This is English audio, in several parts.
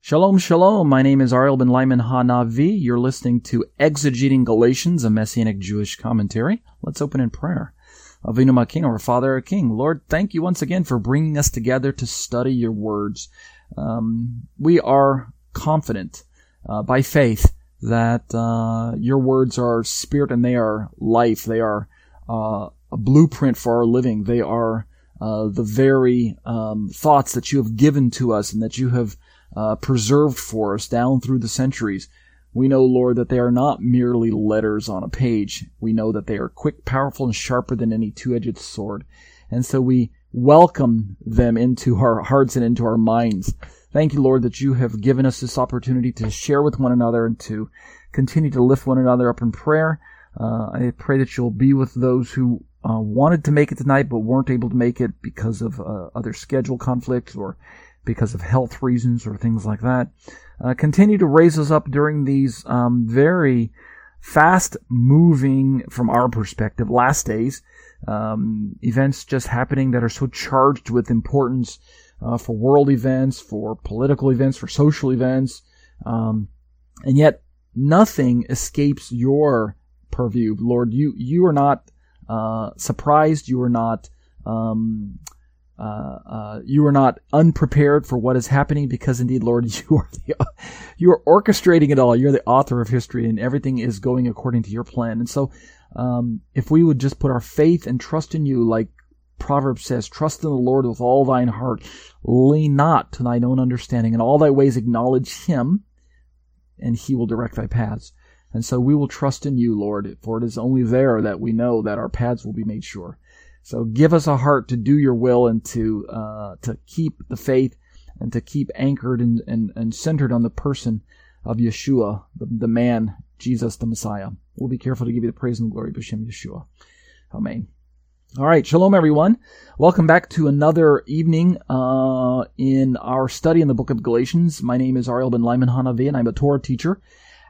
Shalom, shalom. My name is Ariel Ben Lyman Hanavi. You're listening to Exegeting Galatians, a Messianic Jewish commentary. Let's open in prayer. Avinu Ma King, our Father, our King. Lord, thank you once again for bringing us together to study your words. We are confident by faith that your words are spirit and they are life. They are a blueprint for our living. They are the very thoughts that you have given to us and that you have preserved for us down through the centuries. We know, Lord, that they are not merely letters on a page. We know that they are quick, powerful, and sharper than any two-edged sword. And so we welcome them into our hearts and into our minds. Thank you, Lord, that you have given us this opportunity to share with one another and to continue to lift one another up in prayer. I pray that you'll be with those who wanted to make it tonight but weren't able to make it because of other schedule conflicts or because of health reasons or things like that. Continue to raise us up during these very fast-moving, from our perspective, last days, events just happening that are so charged with importance for world events, for political events, for social events, and yet nothing escapes your purview. Lord, you are not surprised, you are not you are not unprepared for what is happening, because indeed, Lord, you are orchestrating it all. You're the author of history, and everything is going according to your plan. And so, if we would just put our faith and trust in you, like Proverbs says, trust in the Lord with all thine heart, lean not to thine own understanding, and all thy ways acknowledge him, and he will direct thy paths. And so we will trust in you, Lord, for it is only there that we know that our paths will be made sure. So give us a heart to do your will and to keep the faith and to keep anchored and centered on the person of Yeshua, the man, Jesus the Messiah. We'll be careful to give you the praise and glory, B'Shem Yeshua. Amen. All right, shalom everyone. Welcome back to another evening in our study in the book of Galatians. My name is Ariel Ben Lyman Hanavi, and I'm a Torah teacher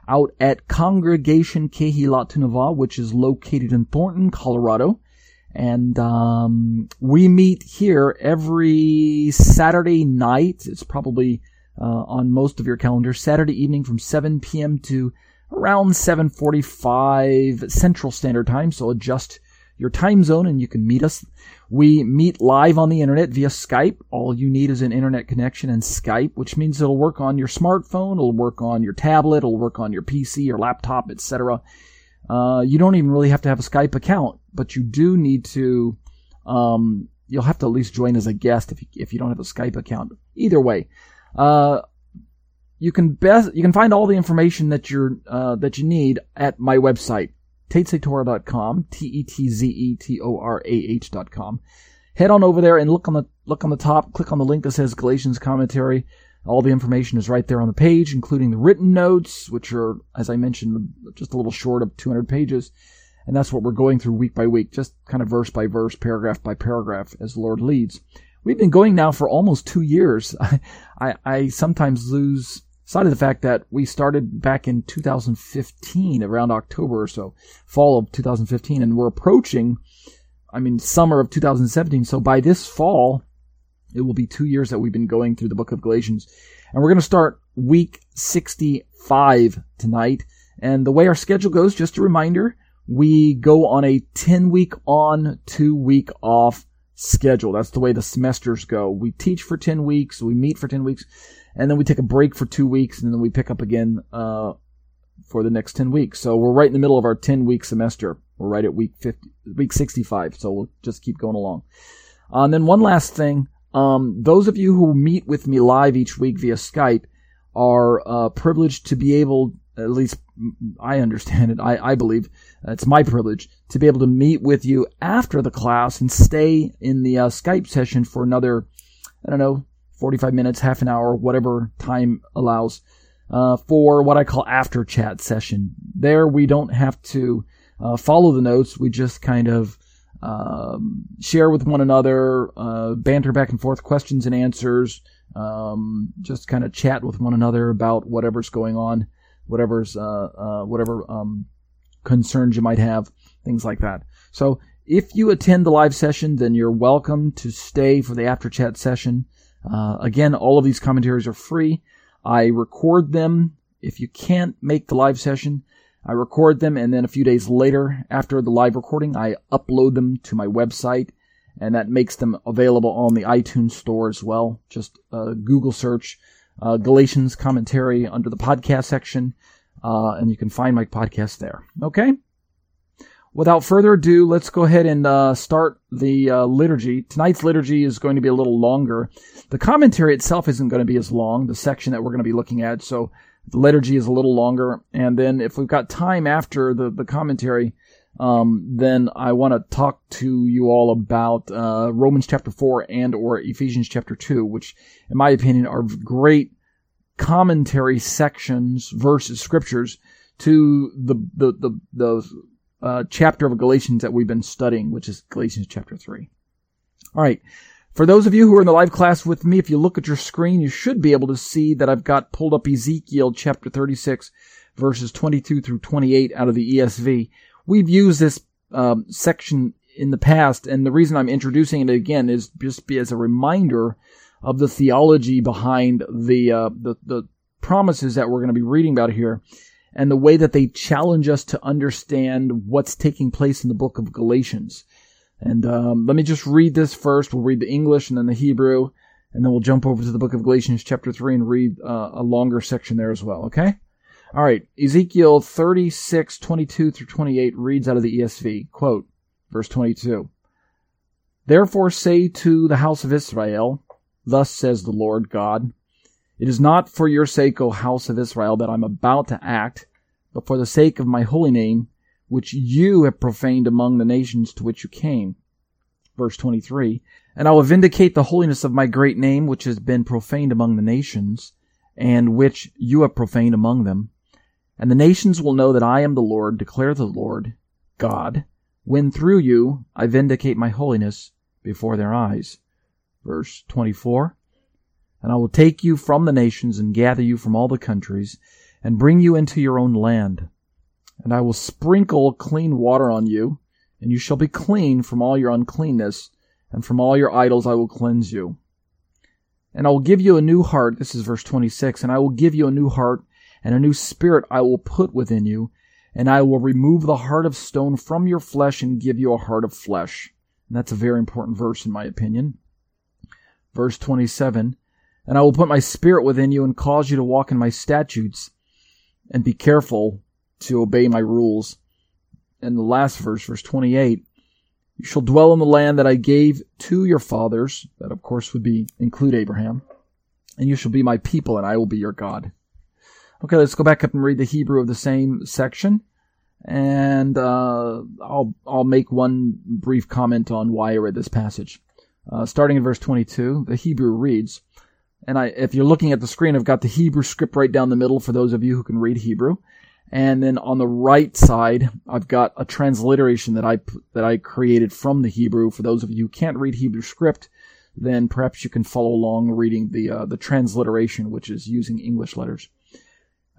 out at Congregation Kehilat HaNavi, which is located in Thornton, Colorado. And we meet here every Saturday night. It's probably on most of your calendars, Saturday evening from 7 p.m. to around 7:45 Central Standard Time. So adjust your time zone and you can meet us. We meet live on the internet via Skype. All you need is an internet connection and Skype, which means it'll work on your smartphone, it'll work on your tablet, it'll work on your PC, your laptop, etc. You don't even really have to have a Skype account, but you do need to, you'll have to at least join as a guest if you don't have a Skype account. Either way, you can find all the information that you need at my website, tetzetorah.com, tetzetorah.com. Head on over there and look on the top, click on the link that says Galatians Commentary. All the information is right there on the page, including the written notes, which are, as I mentioned, just a little short of 200 pages. And that's what we're going through week by week, just kind of verse by verse, paragraph by paragraph, as the Lord leads. We've been going now for almost 2 years. I sometimes lose sight of the fact that we started back in 2015, around October or so, fall of 2015, and we're approaching, summer of 2017. So by this fall, it will be 2 years that we've been going through the book of Galatians. And we're going to start week 65 tonight. And the way our schedule goes, just a reminder, we go on a 10-week on, 2-week off schedule. That's the way the semesters go. We teach for 10 weeks, we meet for 10 weeks, and then we take a break for 2 weeks, and then we pick up again for the next 10 weeks. So we're right in the middle of our 10-week semester. We're right at week 65, so we'll just keep going along. And then one last thing. Those of you who meet with me live each week via Skype are privileged to be able, at least I understand it, I believe, it's my privilege, to be able to meet with you after the class and stay in the Skype session for another, 45 minutes, half an hour, whatever time allows, for what I call after chat session. There we don't have to follow the notes, we just kind of share with one another, banter back and forth, questions and answers, just kind of chat with one another about whatever's going on, whatever concerns you might have, things like that. So if you attend the live session, then you're welcome to stay for the after chat session. Again, all of these commentaries are free. I record them. If you can't make the live session, I record them, and then a few days later, after the live recording, I upload them to my website, and that makes them available on the iTunes store as well. Just Google search Galatians commentary under the podcast section, and you can find my podcast there. Okay? Without further ado, let's go ahead and start the liturgy. Tonight's liturgy is going to be a little longer. The commentary itself isn't going to be as long, the section that we're going to be looking at, so the liturgy is a little longer, and then if we've got time after the commentary, then I want to talk to you all about Romans chapter 4 and or Ephesians chapter 2, which, in my opinion, are great commentary sections, verses, scriptures, to the chapter of Galatians that we've been studying, which is Galatians chapter 3. All right. For those of you who are in the live class with me, if you look at your screen, you should be able to see that I've got pulled up Ezekiel chapter 36, verses 22 through 28 out of the ESV. We've used this section in the past, and the reason I'm introducing it again is just as a reminder of the theology behind the promises that we're going to be reading about here, and the way that they challenge us to understand what's taking place in the book of Galatians. And let me just read this first. We'll read the English and then the Hebrew, and then we'll jump over to the book of Galatians chapter 3 and read a longer section there as well, okay? All right, Ezekiel 36, 22 through 28 reads out of the ESV, quote, verse 22, "Therefore say to the house of Israel, thus says the Lord God, it is not for your sake, O house of Israel, that I'm about to act, but for the sake of my holy name, which you have profaned among the nations to which you came." Verse 23, "And I will vindicate the holiness of my great name, which has been profaned among the nations, and which you have profaned among them. And the nations will know that I am the Lord, declare the Lord God, when through you I vindicate my holiness before their eyes." Verse 24, "And I will take you from the nations and gather you from all the countries, and bring you into your own land. And I will sprinkle clean water on you, and you shall be clean from all your uncleanness, and from all your idols I will cleanse you. And I will give you a new heart," this is verse 26, "and I will give you a new heart, and a new spirit I will put within you, and I will remove the heart of stone from your flesh and give you a heart of flesh." And that's a very important verse in my opinion. Verse 27, "And I will put my spirit within you and cause you to walk in my statutes and be careful to obey my rules." And the last verse, verse 28, "You shall dwell in the land that I gave to your fathers," that of course would be include Abraham, "and you shall be my people and I will be your God." Okay, let's go back up and read the Hebrew of the same section, and I'll make one brief comment on why I read this passage. Starting in verse 22, the Hebrew reads, and if you're looking at the screen, I've got the Hebrew script right down the middle for those of you who can read Hebrew. And then on the right side, I've got a transliteration that I created from the Hebrew. For those of you who can't read Hebrew script, then perhaps you can follow along reading the transliteration, which is using English letters.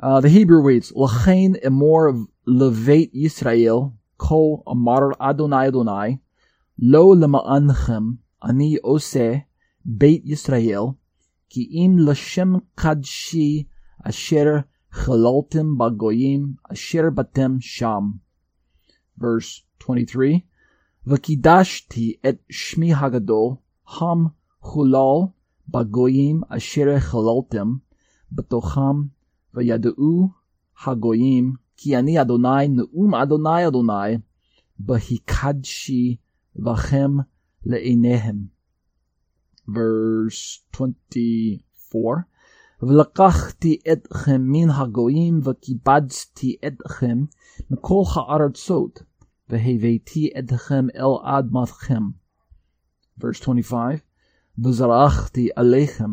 The Hebrew reads, "L'chein emor levet Yisrael, ko amar Adonai Adonai, lo lema'anchem ani oseh beit Yisrael, ki im l'shem kadshi asher Chalaltim bagoyim asher batem sham." verse 23, V'kidashti et shmi hagadol ham hulal bagoyim asher halaltem b'tocham v'yadeu hagoyim ki ani Adonai ne'um Adonai Adonai b'hikadshi v'chem le'inehem. Verse 24. ולקחתי אתכם מן הגויים וקיבצתי אתכם מכל הארצות והבאתי אתכם אל אדמתכם. Verse 25. וזרעתי עליכם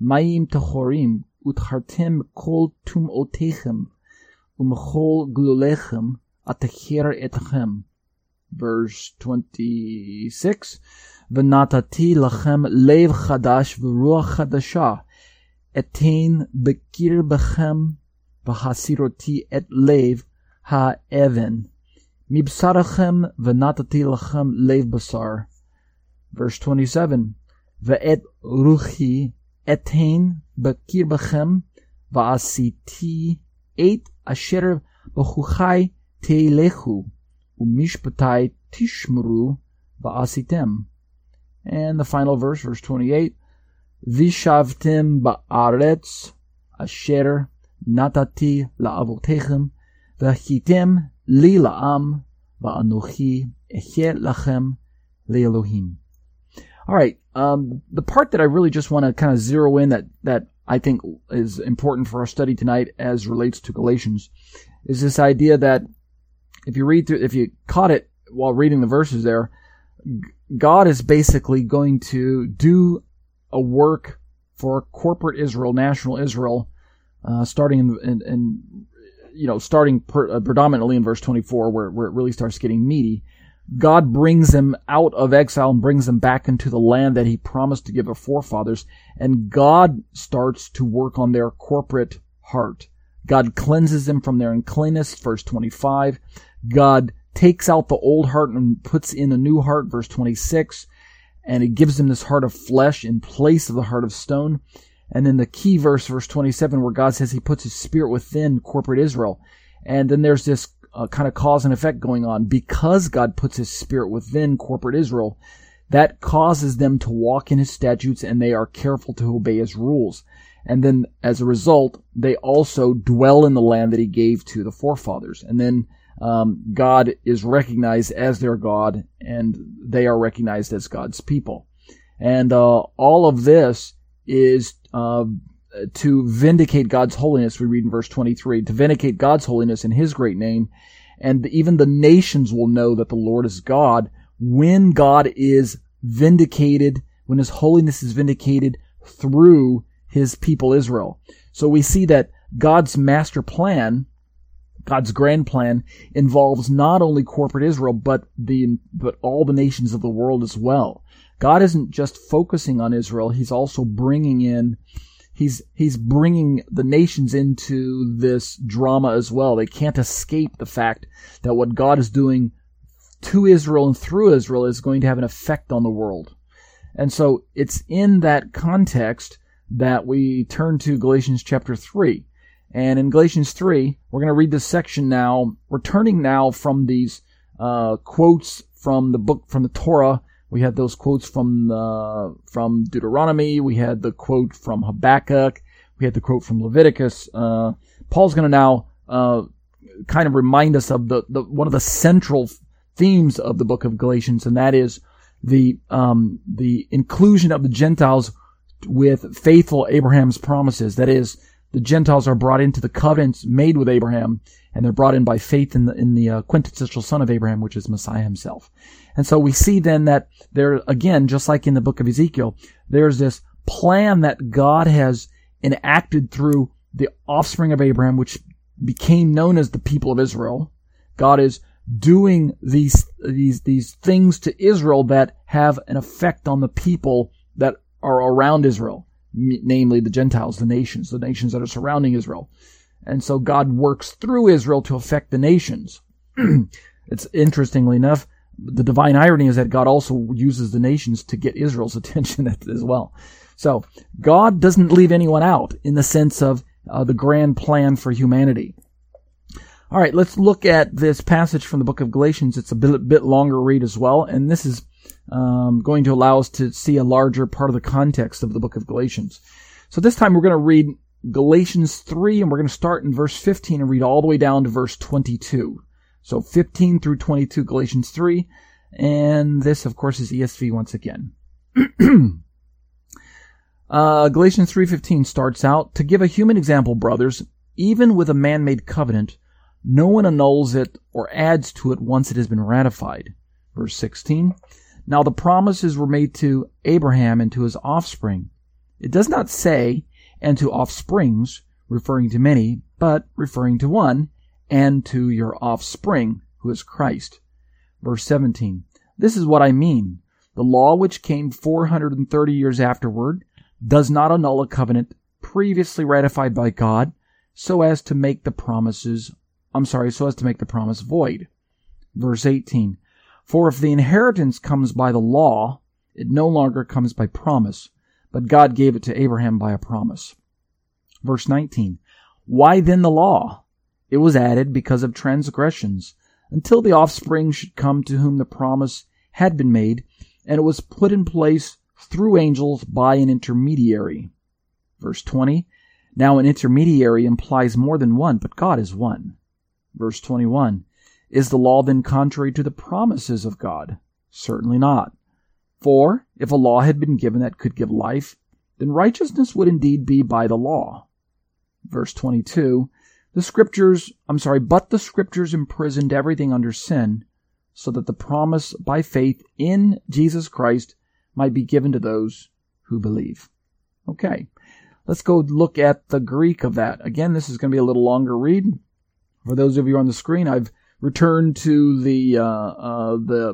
מים טהורים וטהרתם מכל טומאותיכם ומכל גלוליכם אטהר אתכם. Verse 26. ונתתי לכם לב חדש ורוח חדשה אתן בקרבכם והסירותי את לב האבן מבשרכם ונתתי לכם לב בשר. Verse 27. ואת רוחי אתן בקרבכם ועשיתי את אשר בחוקי תלכו ומשפטי תשמרו ועשיתם. And the final verse, verse 28. Vishavtim ba'aretz asher natati la'avotechem v'achitem li la'am va'anochi echer lachem le'elohim. All right, the part that I really just want to kind of zero in that I think is important for our study tonight as relates to Galatians is this idea that if you caught it while reading the verses there, God is basically going to do a work for corporate Israel, national Israel, starting predominantly in verse 24, where it really starts getting meaty. God brings them out of exile and brings them back into the land that He promised to give their forefathers, and God starts to work on their corporate heart. God cleanses them from their uncleanness, verse 25. God takes out the old heart and puts in a new heart, verse 26. And it gives them this heart of flesh in place of the heart of stone. And then the key verse, verse 27, where God says He puts His Spirit within corporate Israel. And then there's this kind of cause and effect going on. Because God puts His Spirit within corporate Israel, that causes them to walk in His statutes, and they are careful to obey His rules. And then, as a result, they also dwell in the land that He gave to the forefathers. And then God is recognized as their God, and they are recognized as God's people. And all of this is to vindicate God's holiness, we read in verse 23, to vindicate God's holiness in His great name, and even the nations will know that the Lord is God when God is vindicated, when His holiness is vindicated through His people Israel. So we see that God's master plan, God's grand plan, involves not only corporate Israel, but all the nations of the world as well. God isn't just focusing on Israel; He's also bringing the nations into this drama as well. They can't escape the fact that what God is doing to Israel and through Israel is going to have an effect on the world. And so, it's in that context that we turn to Galatians chapter 3. And in Galatians 3, we're going to read this section now. We're turning now from these quotes from the book, from the Torah. We had those quotes from Deuteronomy. We had the quote from Habakkuk. We had the quote from Leviticus. Paul's going to now kind of remind us of the one of the central themes of the book of Galatians, and that is the inclusion of the Gentiles with faithful Abraham's promises. That is, the Gentiles are brought into the covenants made with Abraham, and they're brought in by faith in the quintessential son of Abraham, which is Messiah himself. And so we see then that there, again, just like in the book of Ezekiel, there's this plan that God has enacted through the offspring of Abraham, which became known as the people of Israel. God is doing these things to Israel that have an effect on the people that are around Israel, namely the Gentiles, the nations that are surrounding Israel. And so God works through Israel to affect the nations. It's interestingly enough, the divine irony is that God also uses the nations to get Israel's attention as well. So God doesn't leave anyone out in the sense of the grand plan for humanity. All right, let's look at this passage from the book of Galatians. It's a bit longer read as well, and this is going to allow us to see a larger part of the context of the book of Galatians. So this time we're going to read Galatians 3, and we're going to start in verse 15 and read all the way down to verse 22. So 15 through 22, Galatians 3, and this, of course, is ESV once again. Galatians 3:15 starts out, "To give a human example, brothers, even with a man-made covenant, no one annuls it or adds to it once it has been ratified." Verse 16, "Now the promises were made to Abraham and to his offspring." It does not say, "and to offsprings," referring to many, but referring to one, "and to your offspring, who is Christ." Verse 17, "This is what I mean. The law which came 430 years afterward does not annul a covenant previously ratified by God so as to make the promise void." Verse 18, "For if the inheritance comes by the law, it no longer comes by promise, but God gave it to Abraham by a promise." Verse 19, "Why then the law? It was added because of transgressions, until the offspring should come to whom the promise had been made, and it was put in place through angels by an intermediary." Verse 20, "Now an intermediary implies more than one, but God is one." Verse 21, "Is the law then contrary to the promises of God? Certainly not. For if a law had been given that could give life, then righteousness would indeed be by the law." Verse 22, "But the Scriptures imprisoned everything under sin, so that the promise by faith in Jesus Christ might be given to those who believe." Okay, let's go look at the Greek of that. Again, this is going to be a little longer read. For those of you on the screen, I've returned to the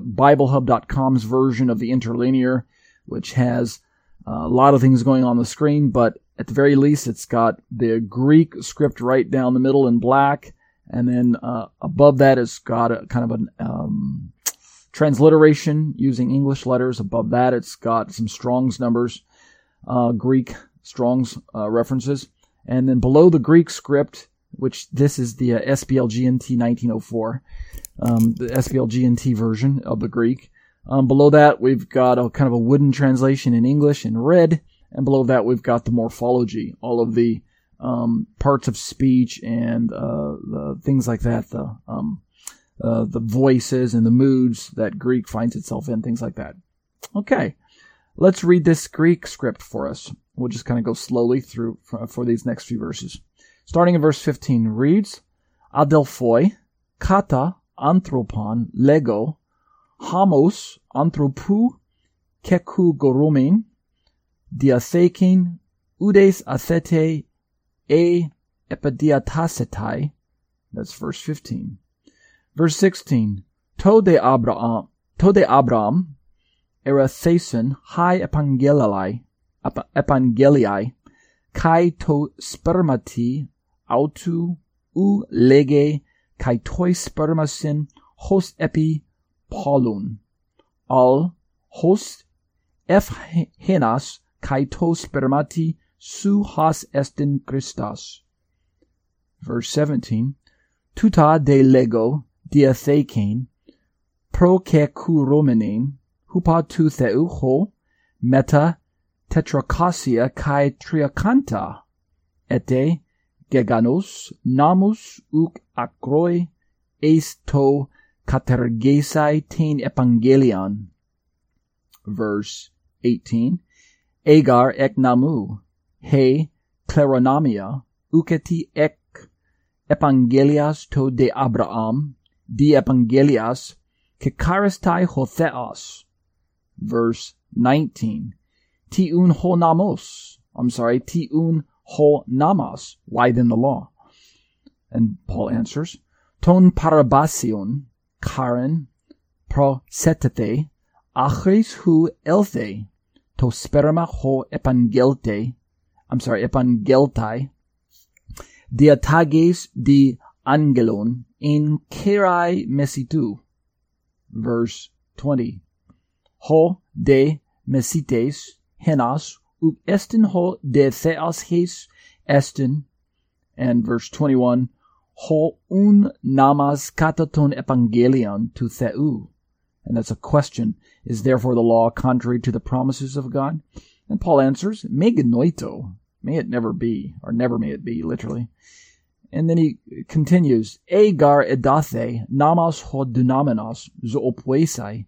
BibleHub.com's version of the interlinear, which has a lot of things going on the screen, but at the very least, it's got the Greek script right down the middle in black, and then above that, it's got a kind of a transliteration using English letters. Above that, it's got some Strong's numbers, Greek Strong's references, and then below the Greek script, which this is the SBLGNT 1904, the SBLGNT version of the Greek. Below that, we've got a kind of a wooden translation in English in red, and below that, we've got the morphology, all of the parts of speech and the things like that, the voices and the moods that Greek finds itself in, things like that. Okay, let's read this Greek script for us. We'll just kind of go slowly through for these next few verses. Starting in verse 15, reads, "Adelphoi, kata, anthropon, lego, hamos, anthropou, keku gorumin, diasekin, udes asete, e epidiatasetai." That's verse 15. Verse 16, "To de Abraham, eraseson, hai epangelii, kai to spermati, autu u lege kai toi spermasin hos epi polun al hos f henas kai to spermati su has estin Christas." Verse 17, "Tuta de lego diathekain pro ke kuromenin hupa tu theuho meta tetracasia kai triacanta ete geganos namus uk akroi eisto katergesai ten epangelion." Verse 18, "Agar ek namu he kleronomia uketi ek epangelias to de Abraham di epangelias kekaristai hotheos." Verse 19, Tiun ho namas, why then the law? And Paul answers, "Ton parabasion karen prosetete achris hu elthe to sperma ho epangeltai diatages di angelon in kerai mesitu." Verse 20, "Ho de mesites henas uk estin ho de theas hes estin." And verse 21, ho un namas kataton evangelion to theou. And that's a question. Is therefore the law contrary to the promises of God? And Paul answers, meganoito. May it never be, or never may it be, literally. And then he continues, egar edathe namas ho dunamenos zoopuesai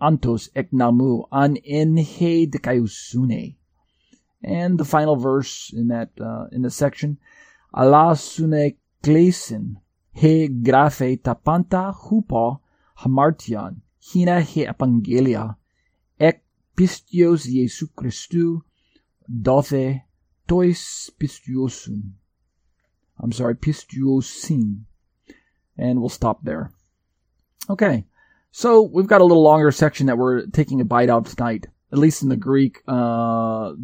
antos eknamu an enhe dekausune. And the final verse in that in the section, ala sune klesin he grafe tapanta hupa hamartian hina he evangelia ek pistios Jesu Christu dothe tois pistiosun. I'm sorry, pistiosin. And we'll stop there. Okay, so we've got a little longer section that we're taking a bite out of tonight. At least in the Greek, the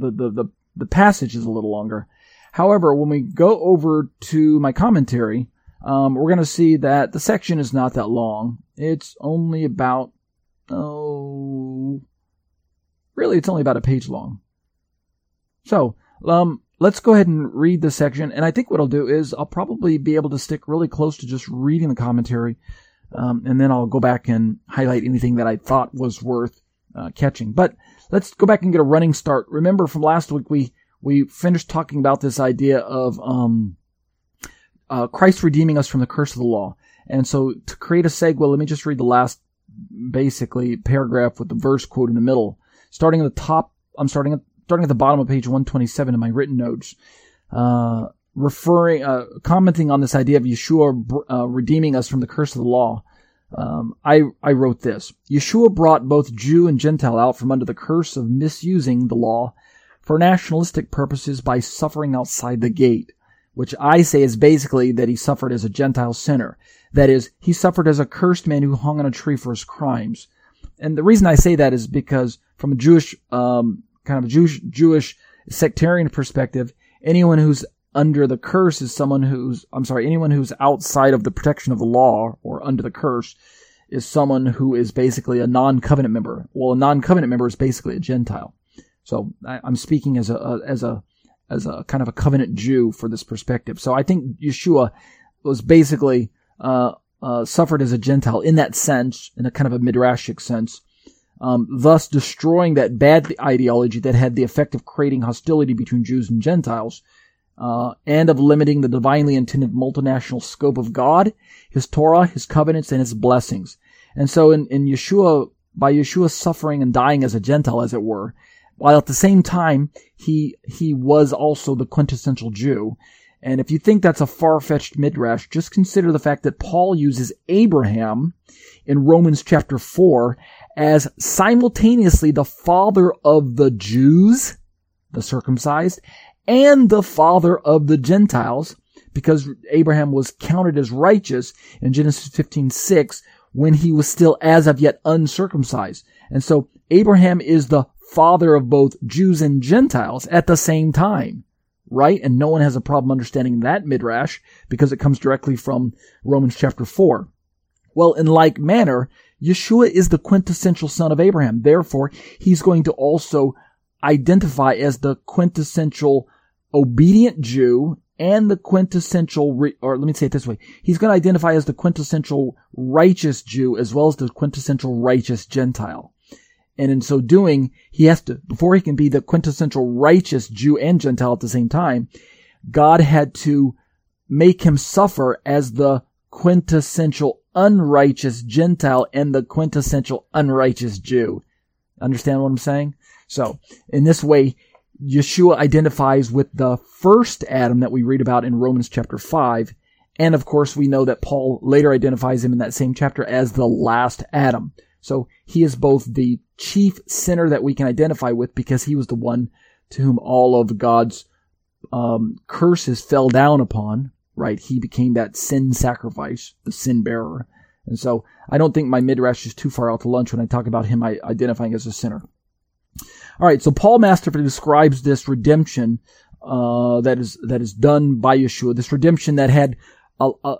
passage is a little longer. However, when we go over to my commentary, we're going to see that the section is not that long. It's only about, it's only about a page long. So, let's go ahead and read the section. And I think what I'll do is I'll probably be able to stick really close to just reading the commentary. And then I'll go back and highlight anything that I thought was worth catching. But let's go back and get a running start. Remember from last week, we finished talking about this idea of Christ redeeming us from the curse of the law. And so to create a segue, let me just read the last, basically, paragraph with the verse quote in the middle. Starting at the bottom of page 127 in my written notes, commenting on this idea of Yeshua redeeming us from the curse of the law. I wrote this. Yeshua brought both Jew and Gentile out from under the curse of misusing the law for nationalistic purposes by suffering outside the gate, which I say is basically that he suffered as a Gentile sinner. That is, he suffered as a cursed man who hung on a tree for his crimes. And the reason I say that is because from a Jewish sectarian perspective, anyone who's under the curse is anyone who's outside of the protection of the law or under the curse is someone who is basically a non-covenant member. Well, a non-covenant member is basically a Gentile. So I'm speaking as a kind of a covenant Jew for this perspective. So I think Yeshua was basically suffered as a Gentile in that sense, in a kind of a midrashic sense, thus destroying that bad ideology that had the effect of creating hostility between Jews and Gentiles, and of limiting the divinely intended multinational scope of God, His Torah, His covenants, and His blessings. And so by Yeshua suffering and dying as a Gentile, as it were, while at the same time, he was also the quintessential Jew. And if you think that's a far-fetched midrash, just consider the fact that Paul uses Abraham in Romans chapter 4 as simultaneously the father of the Jews, the circumcised, and the father of the Gentiles, because Abraham was counted as righteous in Genesis 15:6 when he was still as of yet uncircumcised. And so Abraham is the father of both Jews and Gentiles at the same time, right? And no one has a problem understanding that midrash because it comes directly from Romans chapter 4. Well, in like manner, Yeshua is the quintessential son of Abraham. Therefore, he's going to also identify as the quintessential obedient Jew and the quintessential, let me say it this way. He's going to identify as the quintessential righteous Jew as well as the quintessential righteous Gentile. And in so doing, he has to, before he can be the quintessential righteous Jew and Gentile at the same time, God had to make him suffer as the quintessential unrighteous Gentile and the quintessential unrighteous Jew. Understand what I'm saying? So, in this way, Yeshua identifies with the first Adam that we read about in Romans chapter 5. And of course, we know that Paul later identifies him in that same chapter as the last Adam. So, he is both the chief sinner that we can identify with because he was the one to whom all of God's curses fell down upon, right? He became that sin sacrifice, the sin bearer. And so, I don't think my midrash is too far out to lunch when I talk about him identifying as a sinner. All right, so Paul masterfully describes this redemption that is done by Yeshua, this redemption that had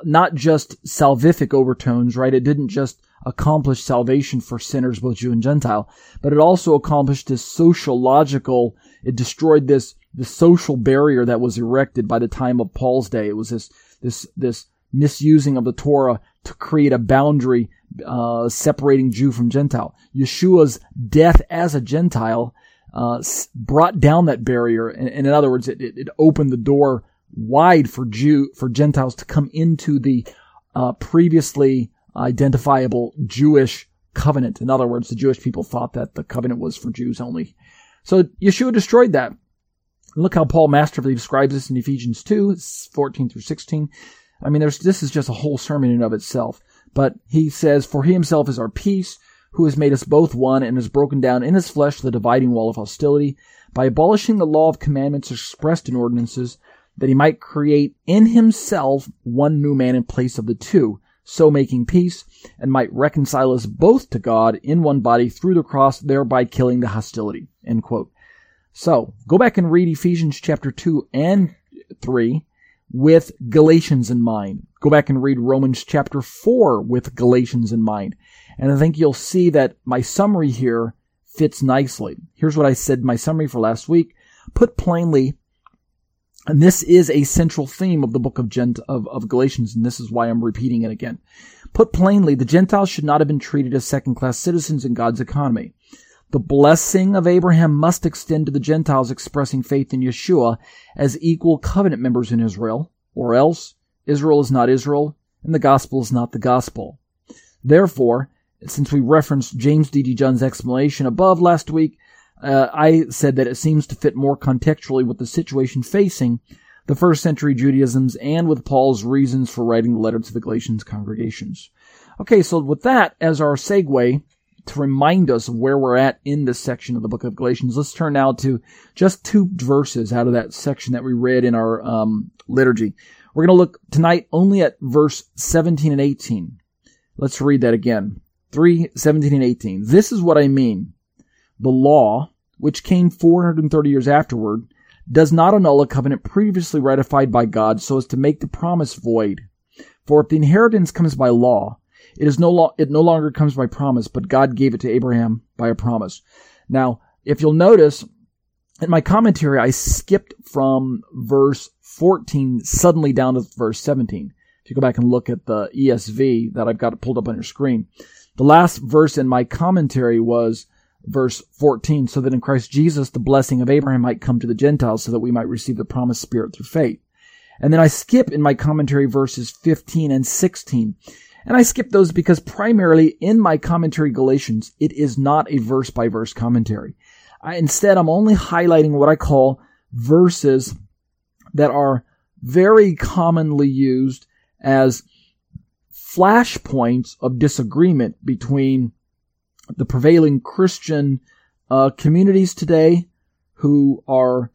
not just salvific overtones, right? It didn't just accomplish salvation for sinners, both Jew and Gentile, but it also accomplished this sociological, it destroyed this social barrier that was erected by the time of Paul's day. It was this misusing of the Torah to create a boundary separating Jew from Gentile. Yeshua's death as a Gentile brought down that barrier, and in other words, it opened the door wide for Gentiles to come into the previously identifiable Jewish covenant. In other words, the Jewish people thought that the covenant was for Jews only. So Yeshua destroyed that. Look how Paul masterfully describes this in Ephesians 2, 14 through 16. I mean, this is just a whole sermon in and of itself. But he says, "For he himself is our peace, who has made us both one, and has broken down in his flesh the dividing wall of hostility, by abolishing the law of commandments expressed in ordinances, that he might create in himself one new man in place of the two, so making peace, and might reconcile us both to God in one body through the cross, thereby killing the hostility." End quote. So, go back and read Ephesians chapter 2 and 3 with Galatians in mind. Go back and read Romans chapter 4 with Galatians in mind. And I think you'll see that my summary here fits nicely. Here's what I said in my summary for last week. Put plainly, and this is a central theme of the book of Galatians, and this is why I'm repeating it again. Put plainly, the Gentiles should not have been treated as second-class citizens in God's economy. The blessing of Abraham must extend to the Gentiles expressing faith in Yeshua as equal covenant members in Israel, or else Israel is not Israel, and the gospel is not the gospel. Therefore, since we referenced James D.D. Junn's explanation above last week, I said that it seems to fit more contextually with the situation facing the first century Judaism's and with Paul's reasons for writing the letter to the Galatians congregations. Okay, so with that as our segue to remind us of where we're at in this section of the book of Galatians, let's turn now to just two verses out of that section that we read in our liturgy. We're going to look tonight only at verse 17 and 18. Let's read that again. 3:17 and 18. "This is what I mean. The law, which came 430 years afterward, does not annul a covenant previously ratified by God so as to make the promise void. For if the inheritance comes by law, it no longer comes by promise, but God gave it to Abraham by a promise." Now, if you'll notice, in my commentary, I skipped from verse 14 suddenly down to verse 17. If you go back and look at the ESV that I've got pulled up on your screen, the last verse in my commentary was verse 14, "So that in Christ Jesus the blessing of Abraham might come to the Gentiles, so that we might receive the promised Spirit through faith." And then I skip in my commentary verses 15 and 16. And I skip those because primarily in my commentary Galatians, it is not a verse-by-verse commentary. Instead, I'm only highlighting what I call verses that are very commonly used as flashpoints of disagreement between the prevailing Christian communities today, who are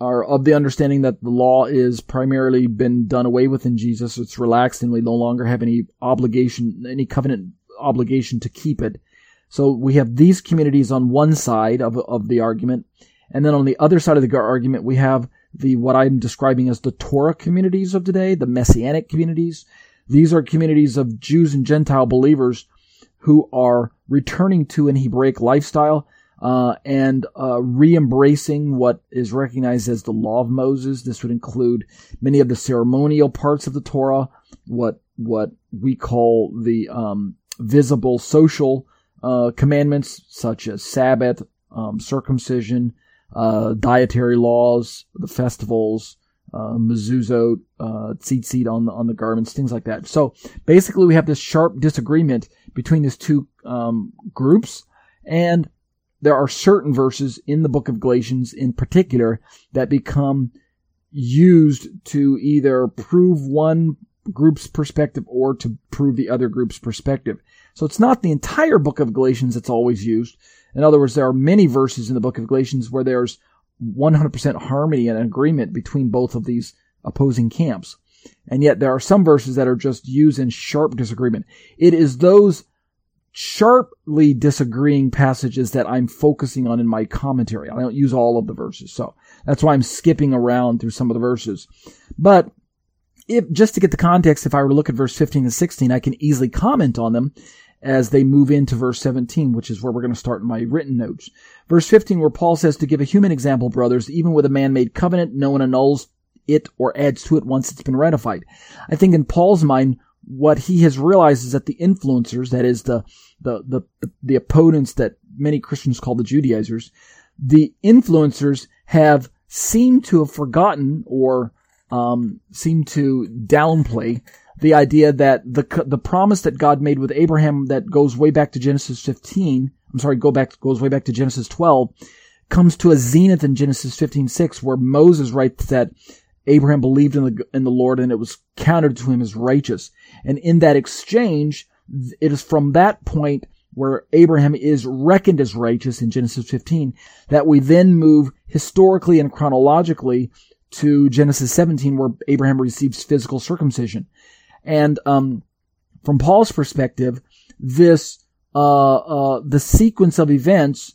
of the understanding that the law is primarily been done away with in Jesus. It's relaxed, and we no longer have any obligation, any covenant obligation to keep it. So we have these communities on one side of the argument, and then on the other side of the argument, we have what I'm describing as the Torah communities of today, the Messianic communities. These are communities of Jews and Gentile believers who are returning to an Hebraic lifestyle and re-embracing what is recognized as the Law of Moses. This would include many of the ceremonial parts of the Torah, what we call the visible social commandments, such as Sabbath, circumcision, dietary laws, the festivals, mezuzot, tzitzit on the garments, things like that. So basically we have this sharp disagreement between these two groups, and there are certain verses in the book of Galatians in particular that become used to either prove one group's perspective or to prove the other group's perspective. So it's not the entire book of Galatians that's always used. In other words, there are many verses in the book of Galatians where there's 100% harmony and agreement between both of these opposing camps. And yet there are some verses that are just used in sharp disagreement. It is those sharply disagreeing passages that I'm focusing on in my commentary. I don't use all of the verses, so that's why I'm skipping around through some of the verses. But if just to get the context, if I were to look at verse 15 and 16, I can easily comment on them as they move into verse 17, which is where we're going to start in my written notes. Verse 15, where Paul says, "To give a human example, brothers, even with a man-made covenant, no one annuls it or adds to it once it's been ratified. I think in Paul's mind, what he has realized is that the influencers, that is the opponents that many Christians call the Judaizers, the influencers have seemed to have forgotten or seem to downplay the idea that the promise that God made with Abraham that goes way back to goes way back to Genesis 12, comes to a zenith in Genesis 15:6, where Moses writes that Abraham believed in the Lord and it was counted to him as righteous. And in that exchange, it is from that point where Abraham is reckoned as righteous in Genesis 15 that we then move historically and chronologically to Genesis 17, where Abraham receives physical circumcision. And from Paul's perspective, this the sequence of events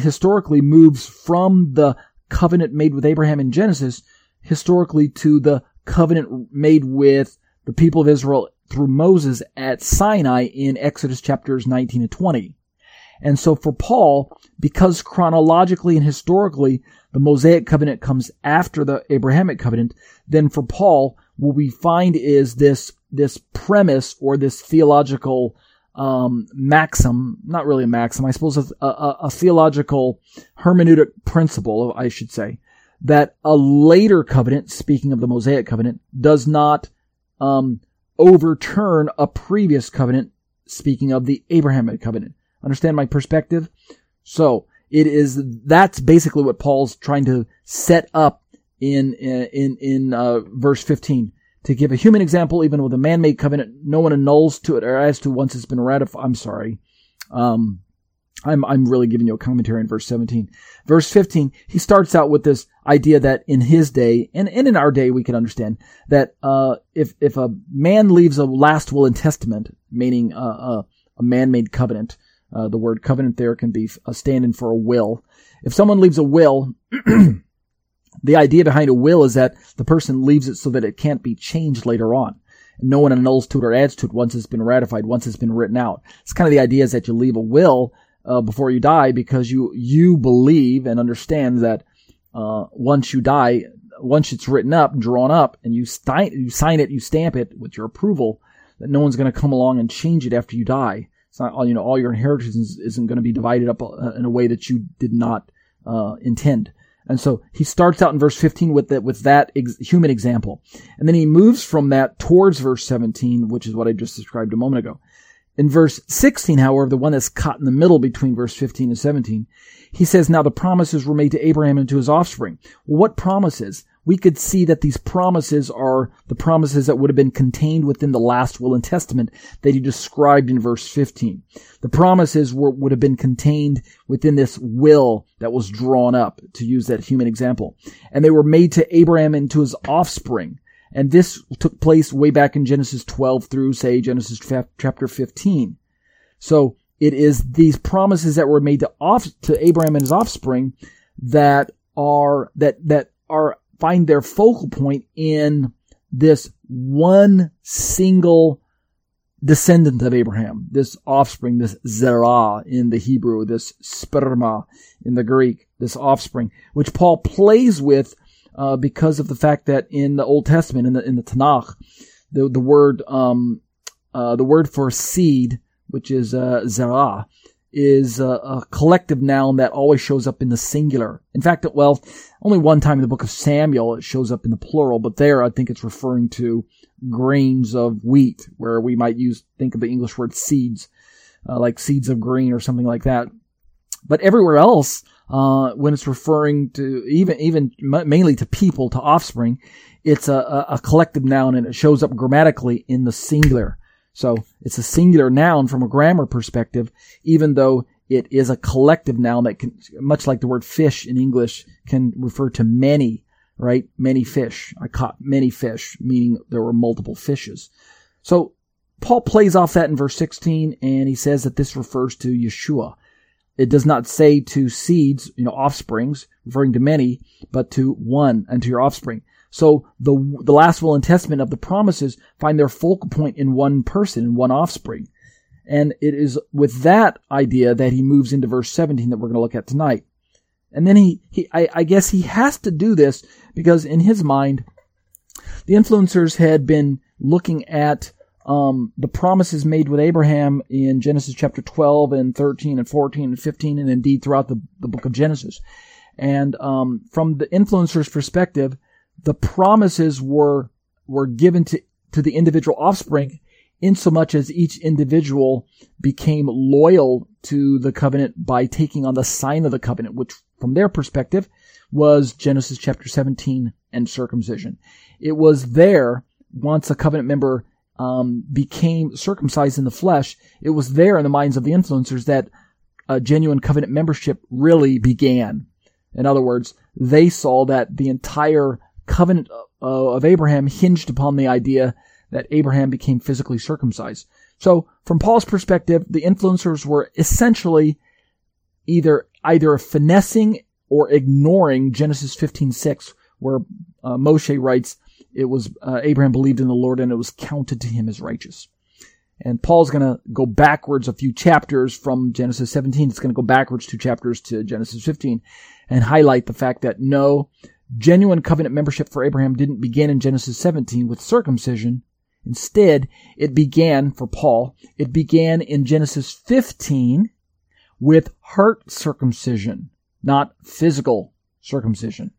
historically moves from the covenant made with Abraham in Genesis historically to the covenant made with the people of Israel through Moses at Sinai in Exodus chapters 19 and 20. And so for Paul, because chronologically and historically the Mosaic covenant comes after the Abrahamic covenant, then for Paul, what we find is this premise or this theological maxim, not really a maxim, I suppose a theological hermeneutic principle, I should say, that a later covenant, speaking of the Mosaic covenant, does not overturn a previous covenant, speaking of the Abrahamic covenant. Understand my perspective? So that's basically what Paul's trying to set up in verse 15. To give a human example, even with a man-made covenant, no one annuls to it or adds to once it's been ratified. I'm sorry. I'm really giving you a commentary in verse 17. Verse 15, he starts out with this idea that in his day, and in our day we can understand, that if a man leaves a last will and testament, meaning a man-made covenant, the word covenant there can be a stand-in for a will. If someone leaves a will, the idea behind a will is that the person leaves it so that it can't be changed later on. No one annuls to it or adds to it once it's been ratified, once it's been written out. It's kind of the idea is that you leave a will before you die, because you believe and understand that once you die, once it's written up, drawn up, and you sign it, you stamp it with your approval, that no one's going to come along and change it after you die. It's not all, all your inheritance isn't going to be divided up in a way that you did not intend. And so he starts out in verse 15 with that human example, and then he moves from that towards verse 17, which is what I just described a moment ago. In verse 16, however, the one that's caught in the middle between verse 15 and 17, he says, now the promises were made to Abraham and to his offspring. Well, what promises? We could see that these promises are the promises that would have been contained within the last will and testament that he described in verse 15. The promises would have been contained within this will that was drawn up, to use that human example. And they were made to Abraham and to his offspring. And this took place way back in Genesis 12 through, say, Genesis chapter 15. So it is these promises that were made to Abraham and his offspring that find their focal point in this one single descendant of Abraham, this offspring, this zerah in the Hebrew, this sperma in the Greek, this offspring, which Paul plays with because of the fact that in the Old Testament, in the Tanakh, the word for seed, which is zerah, is a collective noun that always shows up in the singular. In fact, only one time in the book of Samuel it shows up in the plural, but there I think it's referring to grains of wheat, where we might think of the English word seeds, like seeds of grain or something like that. But everywhere else, when it's referring to even mainly to people, to offspring, it's a collective noun, and it shows up grammatically in the singular. So it's a singular noun from a grammar perspective, even though it is a collective noun that can, much like the word fish in English, can refer to many, right? Many fish. I caught many fish, meaning there were multiple fishes. So Paul plays off that in verse 16, and he says that this refers to Yeshua. It does not say to seeds, offsprings, referring to many, but to one and to your offspring. So the last will and testament of the promises find their focal point in one person, in one offspring. And it is with that idea that he moves into verse 17 that we're going to look at tonight. And then I guess he has to do this because in his mind, the influencers had been looking at the promises made with Abraham in Genesis chapter 12 and 13 and 14 and 15 and indeed throughout the book of Genesis. And from the influencer's perspective, the promises were given to the individual offspring insomuch as each individual became loyal to the covenant by taking on the sign of the covenant, which from their perspective was Genesis chapter 17 and circumcision. It was there, once a covenant member became circumcised in the flesh, it was there in the minds of the influencers that a genuine covenant membership really began. In other words, they saw that the entire covenant of Abraham hinged upon the idea that Abraham became physically circumcised. So, from Paul's perspective, the influencers were essentially either finessing or ignoring Genesis 15:6, where Moshe writes, "It was Abraham believed in the Lord, and it was counted to him as righteous." And Paul's going to go backwards a few chapters from Genesis 17. It's going to go backwards 2 chapters to Genesis 15 and highlight the fact that no, genuine covenant membership for Abraham didn't begin in Genesis 17 with circumcision. Instead, it began, for Paul, it began in Genesis 15 with heart circumcision, not physical circumcision.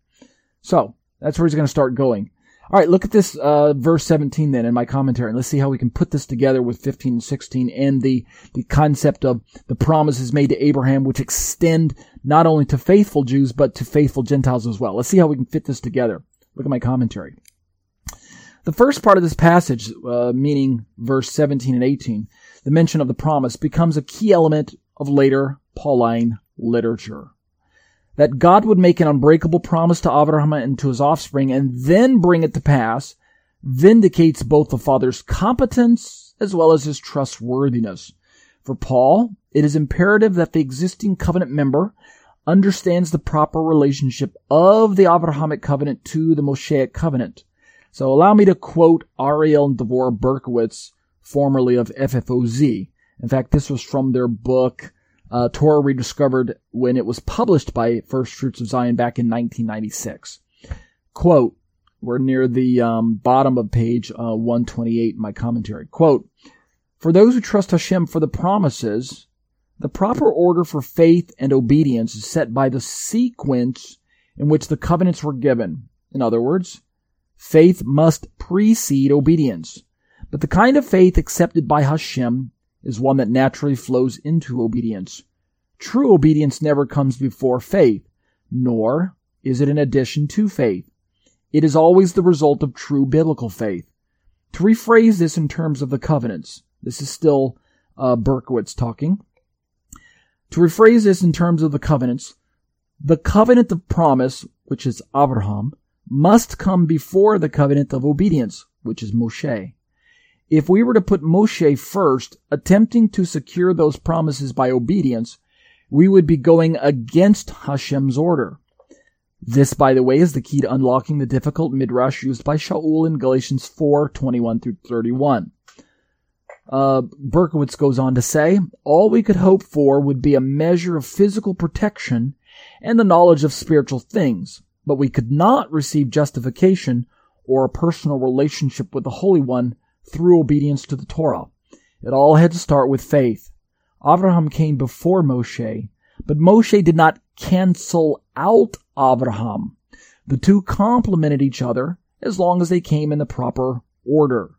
So, that's where he's going to start going. All right, look at this verse 17 then in my commentary, and let's see how we can put this together with 15 and 16 and the concept of the promises made to Abraham, which extend not only to faithful Jews, but to faithful Gentiles as well. Let's see how we can fit this together. Look at my commentary. The first part of this passage, meaning verse 17 and 18, the mention of the promise, becomes a key element of later Pauline literature. That God would make an unbreakable promise to Abraham and to his offspring and then bring it to pass vindicates both the father's competence as well as his trustworthiness. For Paul, it is imperative that the existing covenant member understands the proper relationship of the Abrahamic covenant to the Mosaic covenant. So allow me to quote Ariel and Devorah Berkowitz, formerly of FFOZ. In fact, this was from their book, Torah Rediscovered, when it was published by First Fruits of Zion back in 1996. Quote, we're near the bottom of page 128 in my commentary. Quote, "For those who trust Hashem for the promises, the proper order for faith and obedience is set by the sequence in which the covenants were given. In other words, faith must precede obedience. But the kind of faith accepted by Hashem is one that naturally flows into obedience. True obedience never comes before faith, nor is it in addition to faith. It is always the result of true biblical faith." To rephrase this in terms of the covenants, this is still Berkowitz talking. To rephrase this in terms of the covenants, the covenant of promise, which is Abraham, must come before the covenant of obedience, which is Moshe. If we were to put Moshe first, attempting to secure those promises by obedience, we would be going against Hashem's order. This, by the way, is the key to unlocking the difficult midrash used by Shaul in Galatians 4:21-31. Berkowitz goes on to say, "All we could hope for would be a measure of physical protection and the knowledge of spiritual things, but we could not receive justification or a personal relationship with the Holy One through obedience to the Torah. It all had to start with faith. Abraham came before Moshe, but Moshe did not cancel out Abraham. The two complemented each other as long as they came in the proper order."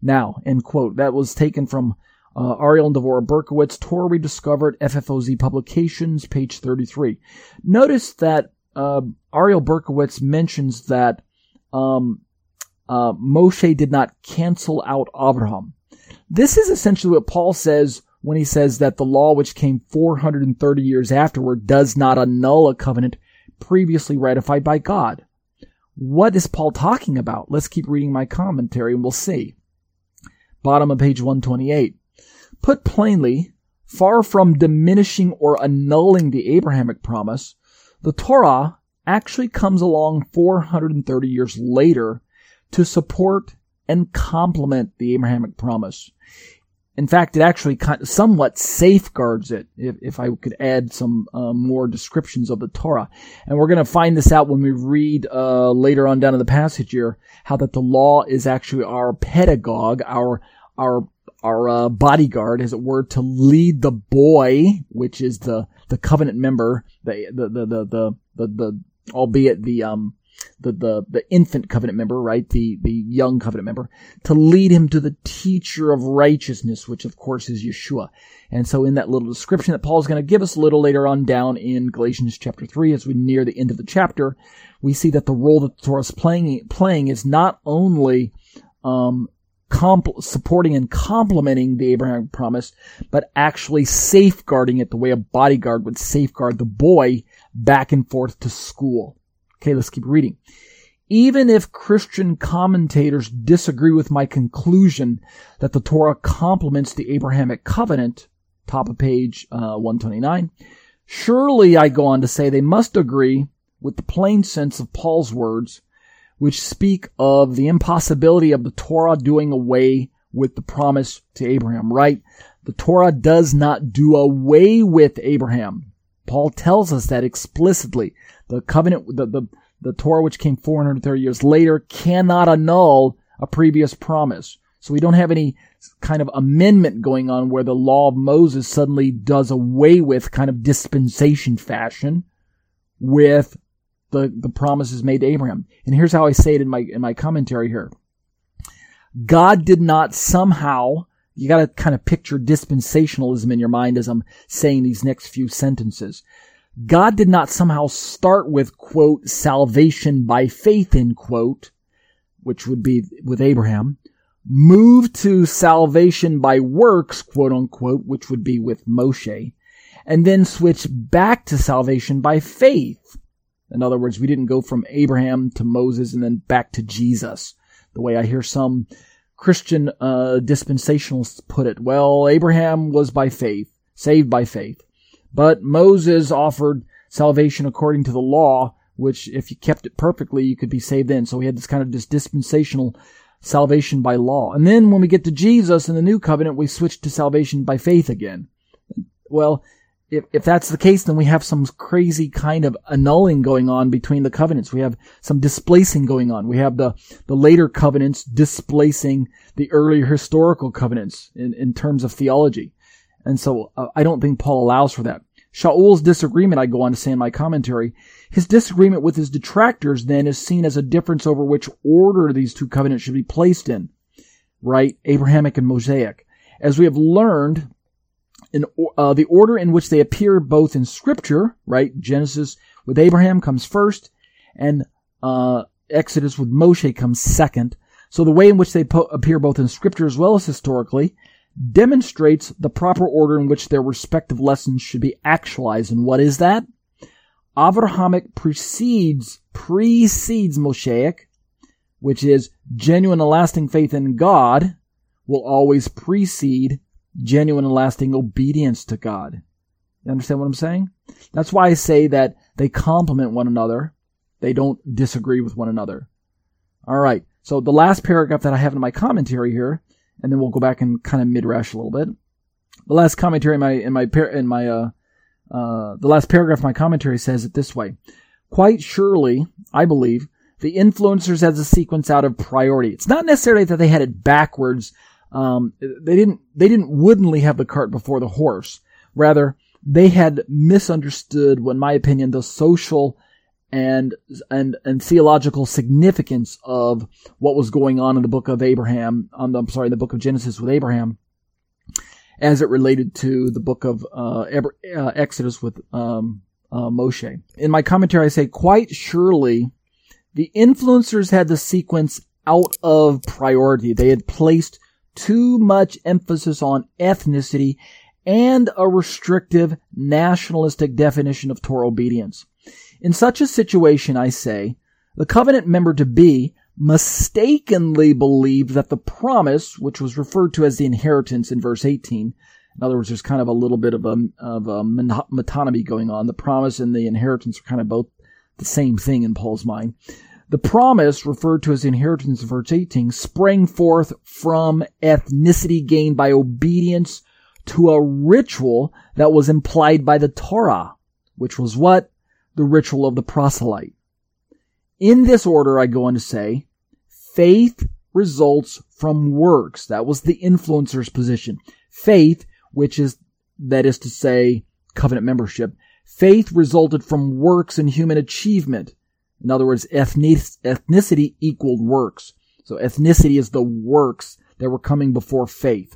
Now, end quote. That was taken from Ariel and Devorah Berkowitz, Torah Rediscovered, FFOZ Publications, page 33. Notice that Ariel Berkowitz mentions that Moshe did not cancel out Abraham. This is essentially what Paul says when he says that the law which came 430 years afterward does not annul a covenant previously ratified by God. What is Paul talking about? Let's keep reading my commentary and we'll see. Bottom of page 128. "Put plainly, far from diminishing or annulling the Abrahamic promise, the Torah actually comes along 430 years later to support and complement the Abrahamic promise. In fact, it actually somewhat safeguards it, if I could add some more descriptions of the Torah. And we're going to find this out when we read later on down in the passage here, how that the law is actually our pedagogue, our bodyguard, as it were, to lead the boy, which is the covenant member, albeit the infant covenant member, right? The young covenant member, to lead him to the teacher of righteousness, which of course is Yeshua. And so in that little description that Paul's going to give us a little later on down in Galatians chapter 3, as we near the end of the chapter, we see that the role that the Torah is playing is not only, supporting and complementing the Abrahamic promise, but actually safeguarding it the way a bodyguard would safeguard the boy back and forth to school. Okay, let's keep reading. Even if Christian commentators disagree with my conclusion that the Torah complements the Abrahamic covenant, top of page 129, surely, I go on to say, they must agree with the plain sense of Paul's words, which speak of the impossibility of the Torah doing away with the promise to Abraham, right? The Torah does not do away with Abraham. Paul tells us that explicitly. The covenant, the Torah which came 430 years later cannot annul a previous promise. So we don't have any kind of amendment going on where the law of Moses suddenly does away with, kind of dispensation fashion, with the promises made to Abraham. And here's how I say it in my commentary here. God did not somehow... You got to kind of picture dispensationalism in your mind as I'm saying these next few sentences. God did not somehow start with, quote, salvation by faith, end quote, which would be with Abraham, move to salvation by works, quote unquote, which would be with Moshe, and then switch back to salvation by faith. In other words, we didn't go from Abraham to Moses and then back to Jesus, the way I hear some Christian dispensationalists put it. Well, Abraham was by faith, saved by faith. But Moses offered salvation according to the law, which if you kept it perfectly, you could be saved then. So we had this kind of dispensational salvation by law. And then when we get to Jesus in the new covenant, we switch to salvation by faith again. Well, if that's the case, then we have some crazy kind of annulling going on between the covenants. We have some displacing going on. We have the later covenants displacing the earlier historical covenants in terms of theology. And so I don't think Paul allows for that. Shaul's disagreement, I go on to say in my commentary, his disagreement with his detractors then is seen as a difference over which order these two covenants should be placed in, right? Abrahamic and Mosaic. As we have learned, the order in which they appear both in Scripture, right? Genesis with Abraham comes first, and Exodus with Moshe comes second. So the way in which they appear both in Scripture as well as historically demonstrates the proper order in which their respective lessons should be actualized. And what is that? Abrahamic precedes Mosaic, which is genuine and lasting faith in God will always precede genuine and lasting obedience to God. You understand what I'm saying? That's why I say that they complement one another. They don't disagree with one another. All right. So the last paragraph that I have in my commentary here, and then we'll go back and kind of midrash a little bit. The last commentary the last paragraph of my commentary says it this way. Quite surely, I believe, the influencers had the sequence out of priority. It's not necessarily that they had it backwards. They didn't woodenly have the cart before the horse. Rather, they had misunderstood, in my opinion, the social and theological significance of what was going on in the book of the book of Genesis with Abraham, as it related to the book of Exodus with Moshe. In my commentary, I say, quite surely, the influencers had the sequence out of priority. They had placed too much emphasis on ethnicity and a restrictive nationalistic definition of Torah obedience. In such a situation, I say, the covenant member-to-be mistakenly believed that the promise, which was referred to as the inheritance in verse 18, in other words, there's kind of a little bit of a metonymy going on. The promise and the inheritance are kind of both the same thing in Paul's mind. The promise, referred to as inheritance in verse 18, sprang forth from ethnicity gained by obedience to a ritual that was implied by the Torah, which was what? The ritual of the proselyte. In this order, I go on to say, faith results from works. That was the influencer's position. Faith, which is, that is to say, covenant membership, faith resulted from works and human achievement. In other words, ethnicity equaled works. So ethnicity is the works that were coming before faith.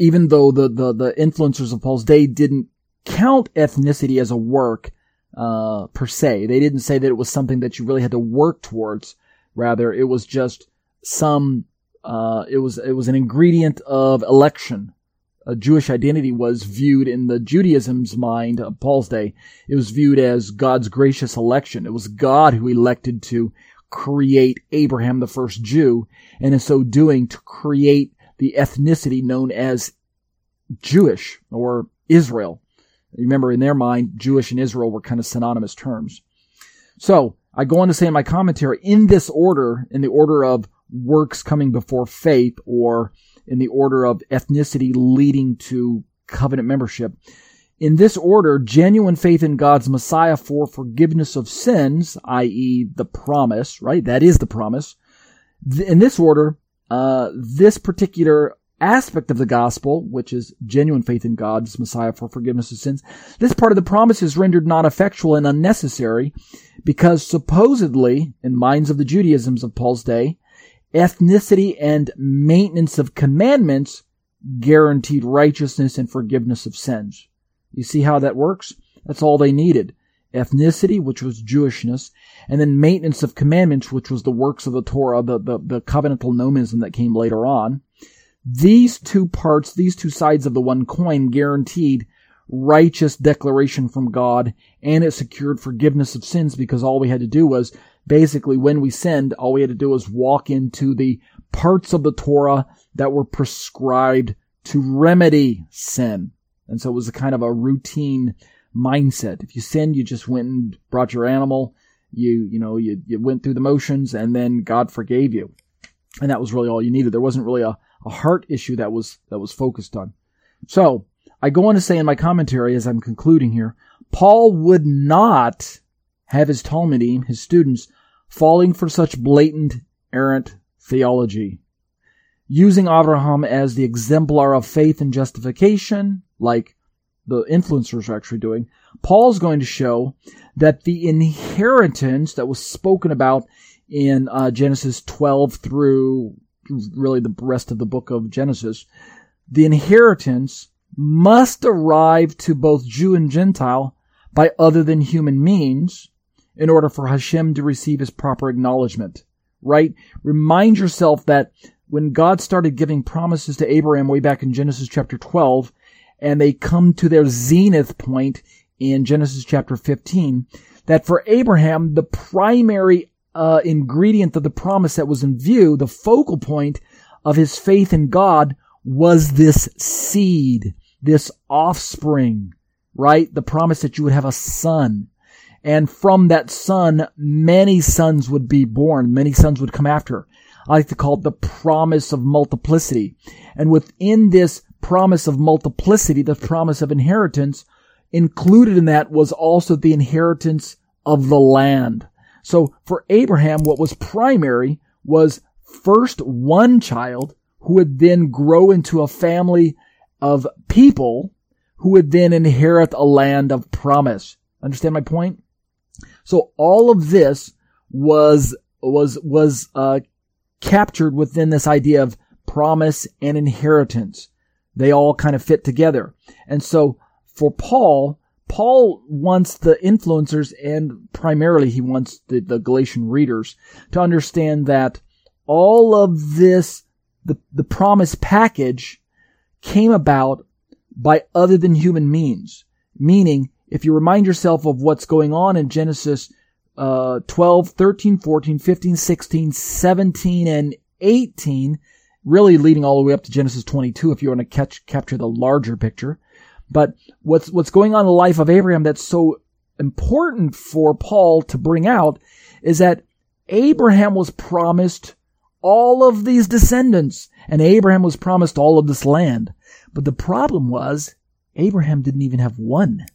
Even though the influencers of Paul's day didn't count ethnicity as a work per se. They didn't say that it was something that you really had to work towards. Rather, it was just it was an ingredient of election. A Jewish identity was viewed in the Judaism's mind of Paul's day. It was viewed as God's gracious election. It was God who elected to create Abraham, the first Jew, and in so doing to create the ethnicity known as Jewish or Israel. Remember, in their mind, Jewish and Israel were kind of synonymous terms. So I go on to say in my commentary, in this order, in the order of works coming before faith, or in the order of ethnicity leading to covenant membership. In this order, genuine faith in God's Messiah for forgiveness of sins, i.e. the promise, right? That is the promise. In this order, this particular aspect of the gospel, which is genuine faith in God's Messiah for forgiveness of sins, this part of the promise is rendered not effectual and unnecessary because supposedly, in the minds of the Judaisms of Paul's day, ethnicity and maintenance of commandments guaranteed righteousness and forgiveness of sins. You see how that works? That's all they needed. Ethnicity, which was Jewishness, and then maintenance of commandments, which was the works of the Torah, the covenantal nomism that came later on. These two parts, these two sides of the one coin guaranteed righteous declaration from God, and it secured forgiveness of sins because all we had to do was, basically, when we sinned, all we had to do was walk into the parts of the Torah that were prescribed to remedy sin. And so it was a kind of a routine mindset. If you sinned, you just went and brought your animal, you went through the motions, and then God forgave you. And that was really all you needed. There wasn't really a heart issue that was focused on. So I go on to say in my commentary as I'm concluding here, Paul would not have his Talmudim, his students, falling for such blatant, errant theology. Using Avraham as the exemplar of faith and justification, like the influencers are actually doing, Paul's going to show that the inheritance that was spoken about in Genesis 12 through really the rest of the book of Genesis, the inheritance must arrive to both Jew and Gentile by other than human means in order for Hashem to receive his proper acknowledgement, right? Remind yourself that when God started giving promises to Abraham way back in Genesis chapter 12, and they come to their zenith point in Genesis chapter 15, that for Abraham, the primary ingredient of the promise that was in view, the focal point of his faith in God, was this seed, this offspring, right? The promise that you would have a son. And from that son, many sons would be born. Many sons would come after. I like to call it the promise of multiplicity. And within this promise of multiplicity, the promise of inheritance, included in that was also the inheritance of the land. So for Abraham, what was primary was first one child who would then grow into a family of people who would then inherit a land of promise. Understand my point? So all of this was captured within this idea of promise and inheritance. They all kind of fit together. And so for Paul wants the influencers, and primarily he wants the Galatian readers, to understand that all of this, the promise package, came about by other than human means. Meaning, if you remind yourself of what's going on in Genesis 12, 13, 14, 15, 16, 17, and 18, really leading all the way up to Genesis 22 if you want to capture the larger picture. But what's going on in the life of Abraham that's so important for Paul to bring out is that Abraham was promised all of these descendants, and Abraham was promised all of this land. But the problem was Abraham didn't even have one.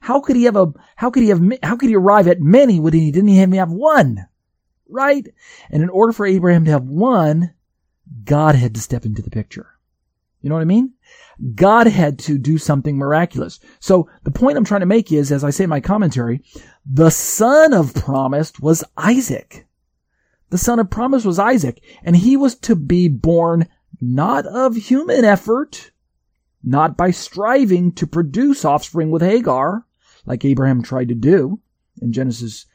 How could he arrive at many when he didn't even have one? Right? And in order for Abraham to have one, God had to step into the picture. You know what I mean? God had to do something miraculous. So the point I'm trying to make is, as I say in my commentary, the son of promise was Isaac. The son of promise was Isaac, and he was to be born not of human effort, not by striving to produce offspring with Hagar, like Abraham tried to do in Genesis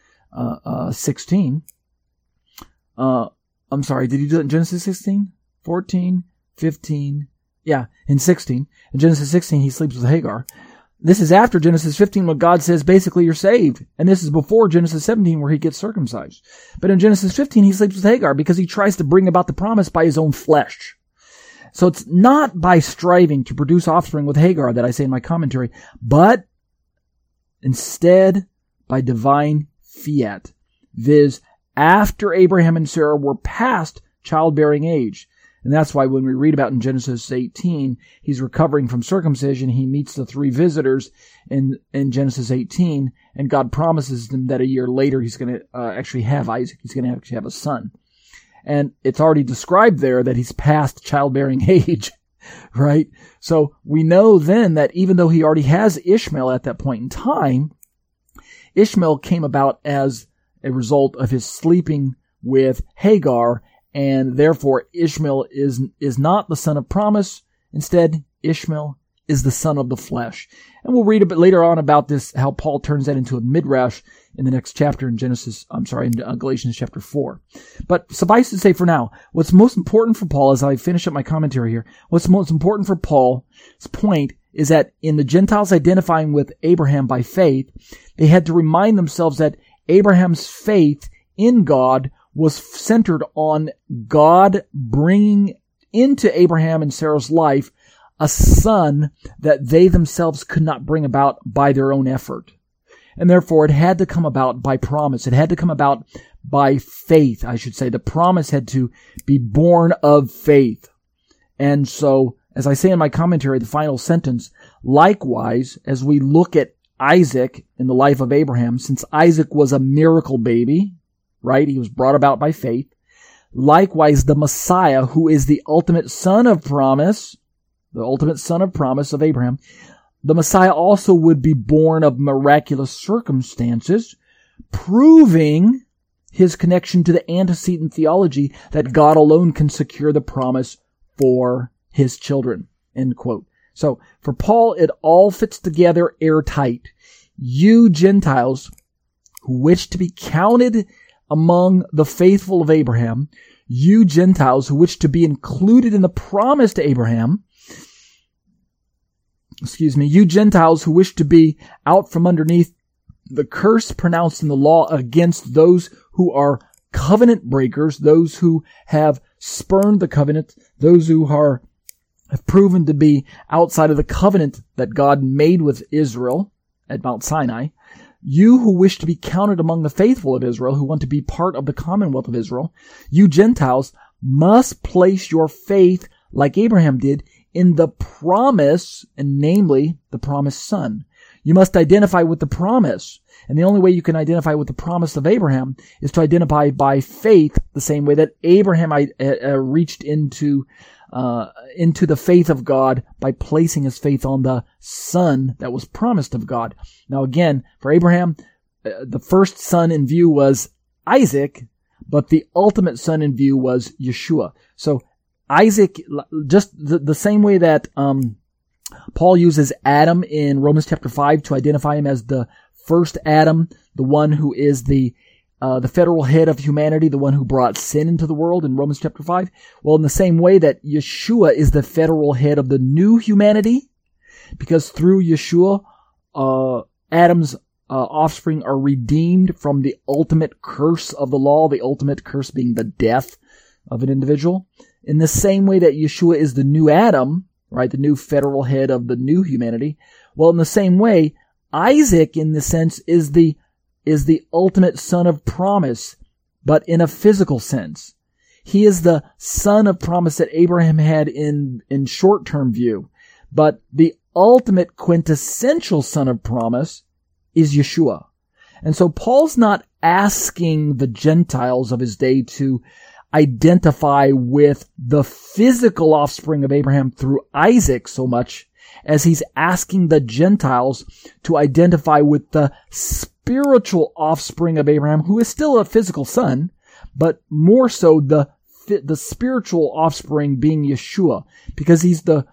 16. I'm sorry, did he do it in Genesis 16? 14, 15, yeah, in 16. In Genesis 16, he sleeps with Hagar. This is after Genesis 15, where God says, basically, you're saved. And this is before Genesis 17, where he gets circumcised. But in Genesis 15, he sleeps with Hagar because he tries to bring about the promise by his own flesh. So it's not by striving to produce offspring with Hagar that I say in my commentary, but instead by divine fiat, viz., after Abraham and Sarah were past childbearing age. And that's why when we read about in Genesis 18, he's recovering from circumcision. He meets the three visitors in Genesis 18, and God promises them that a year later he's going to actually have Isaac. He's going to actually have a son. And it's already described there that he's past childbearing age, right? So we know then that even though he already has Ishmael at that point in time, Ishmael came about as a result of his sleeping with Hagar, and therefore Ishmael is not the son of promise. Instead, Ishmael is the son of the flesh. And we'll read a bit later on about this, how Paul turns that into a midrash in the next chapter in Galatians chapter 4. But suffice to say for now, what's most important for Paul, as I finish up my commentary here, what's most important for Paul's point is that in the Gentiles identifying with Abraham by faith, they had to remind themselves that Abraham's faith in God was centered on God bringing into Abraham and Sarah's life a son that they themselves could not bring about by their own effort. And therefore, it had to come about by promise. It had to come about by faith, I should say. The promise had to be born of faith. And so, as I say in my commentary, the final sentence, likewise, as we look at Isaac in the life of Abraham, since Isaac was a miracle baby, right? He was brought about by faith. Likewise, the Messiah, who is the ultimate son of promise, the ultimate son of promise of Abraham, the Messiah also would be born of miraculous circumstances, proving his connection to the antecedent theology that God alone can secure the promise for his children, end quote. So, for Paul, it all fits together airtight. You Gentiles, who wish to be counted among the faithful of Abraham, you Gentiles, who wish to be included in the promise to Abraham, you Gentiles who wish to be out from underneath the curse pronounced in the law against those who are covenant breakers, those who have spurned the covenant, those who are have proven to be outside of the covenant that God made with Israel at Mount Sinai, you who wish to be counted among the faithful of Israel, who want to be part of the commonwealth of Israel, you Gentiles must place your faith, like Abraham did, in the promise, and namely, the promised son. You must identify with the promise. And the only way you can identify with the promise of Abraham is to identify by faith, the same way that Abraham reached into the faith of God by placing his faith on the son that was promised of God. Now again, for Abraham, the first son in view was Isaac, but the ultimate son in view was Yeshua. So Isaac, just the same way that Paul uses Adam in Romans chapter 5 to identify him as the first Adam, the one who is the federal head of humanity, the one who brought sin into the world in Romans chapter 5. Well, in the same way that Yeshua is the federal head of the new humanity, because through Yeshua, Adam's offspring are redeemed from the ultimate curse of the law, the ultimate curse being the death of an individual. In the same way that Yeshua is the new Adam, right, the new federal head of the new humanity, well, in the same way, Isaac, in the sense, is the is the ultimate son of promise, but in a physical sense. He is the son of promise that Abraham had in short-term view, but the ultimate quintessential son of promise is Yeshua. And so Paul's not asking the Gentiles of his day to identify with the physical offspring of Abraham through Isaac so much as he's asking the Gentiles to identify with the spiritual offspring of Abraham, who is still a physical son, but more so the spiritual offspring being Yeshua, because he's the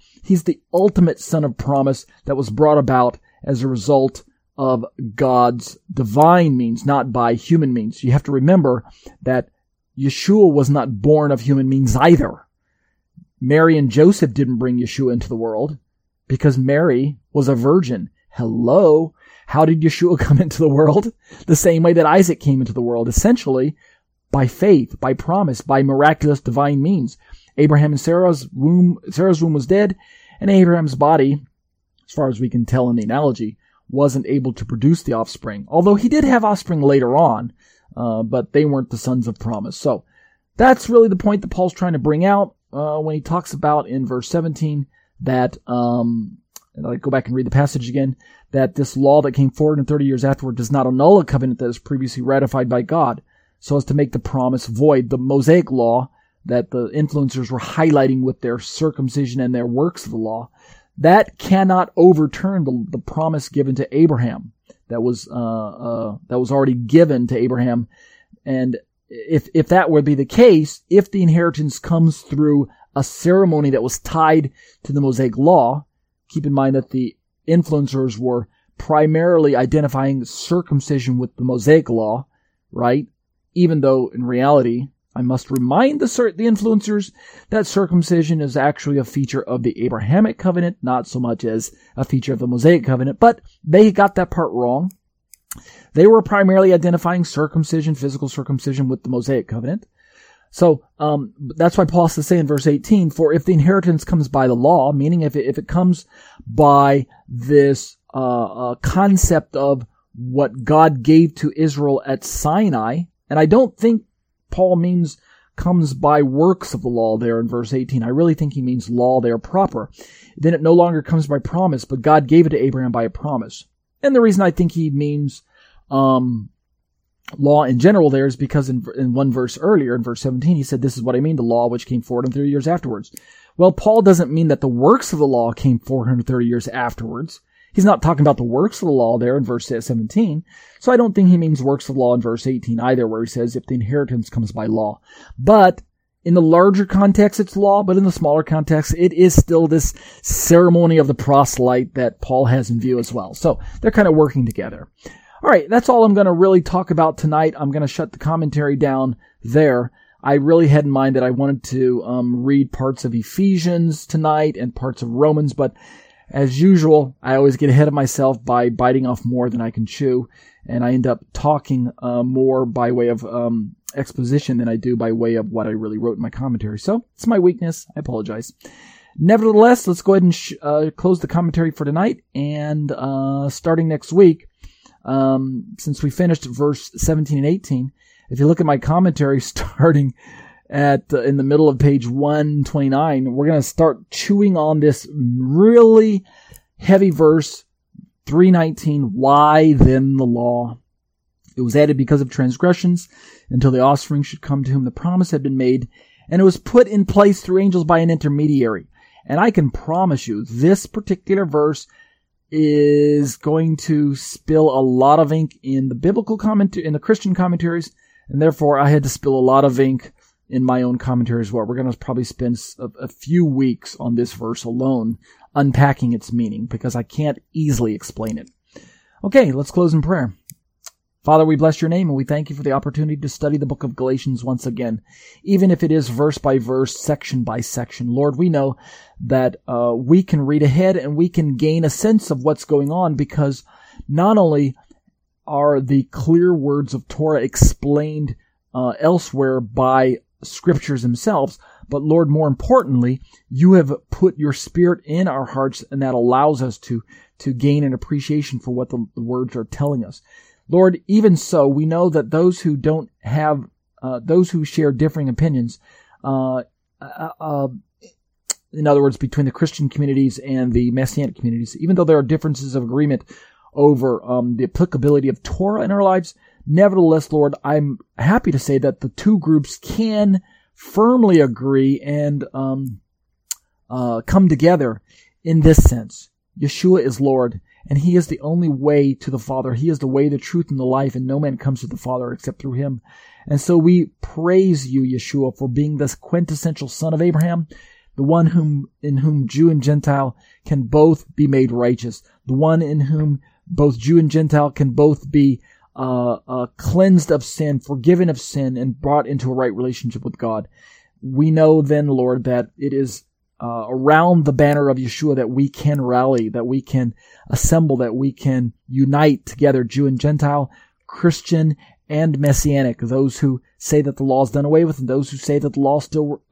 ultimate son of promise that was brought about as a result of God's divine means, not by human means. You have to remember that Yeshua was not born of human means either. Mary and Joseph didn't bring Yeshua into the world because Mary was a virgin. Hello? How did Yeshua come into the world? The same way that Isaac came into the world, essentially by faith, by promise, by miraculous divine means. Abraham and Sarah's womb was dead, and Abraham's body, as far as we can tell in the analogy, wasn't able to produce the offspring, although he did have offspring later on, but they weren't the sons of promise. So that's really the point that Paul's trying to bring out when he talks about in verse 17 that, and I'll go back and read the passage again, that this law that came forward in 30 years afterward does not annul a covenant that is previously ratified by God so as to make the promise void. The Mosaic law that the influencers were highlighting with their circumcision and their works of the law, that cannot overturn the promise given to Abraham that was already given to Abraham. And if that would be the case, if the inheritance comes through a ceremony that was tied to the Mosaic law, keep in mind that the influencers were primarily identifying circumcision with the Mosaic law, right? Even though in reality, I must remind the influencers that circumcision is actually a feature of the Abrahamic covenant, not so much as a feature of the Mosaic covenant, but they got that part wrong. They were primarily identifying circumcision, physical circumcision, with the Mosaic covenant. So that's why Paul has to say in verse 18, for if the inheritance comes by the law, meaning if it comes by this concept of what God gave to Israel at Sinai, and I don't think Paul means comes by works of the law there in verse 18. I really think he means law there proper. Then it no longer comes by promise, but God gave it to Abraham by a promise. And the reason I think he means law in general there is because in one verse earlier, in verse 17, he said, this is what I mean, the law which came 430 years afterwards. Well, Paul doesn't mean that the works of the law came 430 years afterwards. He's not talking about the works of the law there in verse 17. So I don't think he means works of the law in verse 18 either, where he says, if the inheritance comes by law. But in the larger context, it's law, but in the smaller context, it is still this ceremony of the proselyte that Paul has in view as well. So they're kind of working together. All right, that's all I'm going to really talk about tonight. I'm going to shut the commentary down there. I really had in mind that I wanted to read parts of Ephesians tonight and parts of Romans, but as usual, I always get ahead of myself by biting off more than I can chew, and I end up talking more by way of exposition than I do by way of what I really wrote in my commentary. So it's my weakness. I apologize. Nevertheless, let's go ahead and close the commentary for tonight, and starting next week, since we finished verse 17 and 18, if you look at my commentary starting at in the middle of page 129, we're going to start chewing on this really heavy verse 319. Why then the law? It was added because of transgressions until the offspring should come to whom the promise had been made, and it was put in place through angels by an intermediary. And I can promise you this particular verse is going to spill a lot of ink in the biblical commentary, in the Christian commentaries, and therefore I had to spill a lot of ink in my own commentary as well. We're going to probably spend a few weeks on this verse alone, unpacking its meaning, because I can't easily explain it. Okay, let's close in prayer. Father, we bless your name, and we thank you for the opportunity to study the book of Galatians once again, even if it is verse by verse, section by section. Lord, we know that we can read ahead and we can gain a sense of what's going on, because not only are the clear words of Torah explained elsewhere by scriptures themselves, but Lord, more importantly, you have put your spirit in our hearts, and that allows us to gain an appreciation for what the words are telling us. Lord, even so, we know that those who don't have, those who share differing opinions, in other words, between the Christian communities and the Messianic communities, even though there are differences of agreement over the applicability of Torah in our lives, nevertheless, Lord, I'm happy to say that the two groups can firmly agree and come together in this sense. Yeshua is Lord, and He is the only way to the Father. He is the way, the truth, and the life, and no man comes to the Father except through Him. And so we praise You, Yeshua, for being this quintessential Son of Abraham, the one in whom Jew and Gentile can both be made righteous, the one in whom both Jew and Gentile can both be cleansed of sin, forgiven of sin, and brought into a right relationship with God. We know then, Lord, that it is around the banner of Yeshua that we can rally, that we can assemble, that we can unite together, Jew and Gentile, Christian and Messianic, those who say that the law is done away with and those who say that the law is still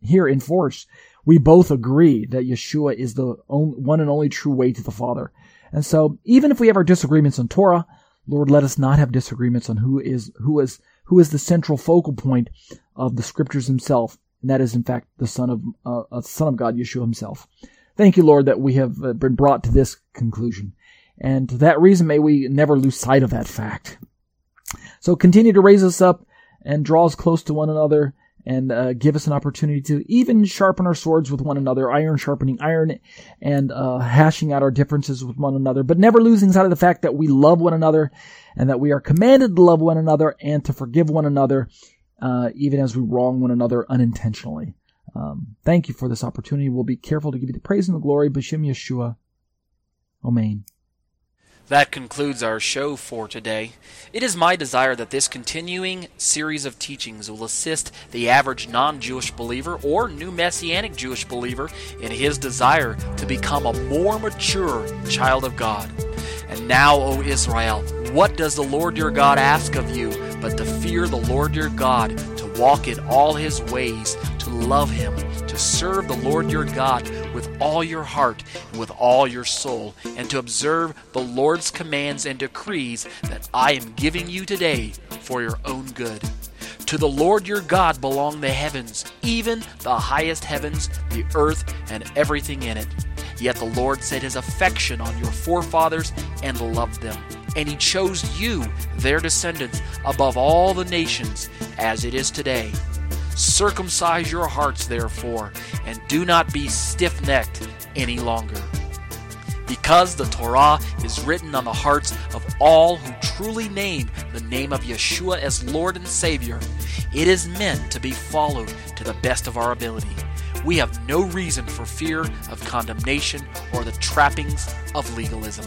here in force. We both agree that Yeshua is the one and only true way to the Father. And so even if we have our disagreements on Torah, Lord, let us not have disagreements on who is the central focal point of the Scriptures Himself, and that is in fact the Son of God, Yeshua Himself. Thank You, Lord, that we have been brought to this conclusion, and for that reason may we never lose sight of that fact. So continue to raise us up and draw us close to one another and give us an opportunity to even sharpen our swords with one another, iron sharpening iron, and hashing out our differences with one another, but never losing sight of the fact that we love one another and that we are commanded to love one another and to forgive one another even as we wrong one another unintentionally. Thank You for this opportunity. We'll be careful to give You the praise and the glory. B'Shem Yeshua. Amen. That concludes our show for today. It is my desire that this continuing series of teachings will assist the average non-Jewish believer or new Messianic Jewish believer in his desire to become a more mature child of God. And now, O Israel, what does the Lord your God ask of you but to fear the Lord your God, to walk in all His ways, to love Him, to serve the Lord your God with all your heart and with all your soul, and to observe the Lord's commands and decrees that I am giving you today for your own good. To the Lord your God belong the heavens, even the highest heavens, the earth, and everything in it. Yet the Lord set His affection on your forefathers and loved them. And He chose you, their descendants, above all the nations, as it is today. Circumcise your hearts, therefore, and do not be stiff-necked any longer. Because the Torah is written on the hearts of all who truly name the name of Yeshua as Lord and Savior, it is meant to be followed to the best of our ability. We have no reason for fear of condemnation or the trappings of legalism.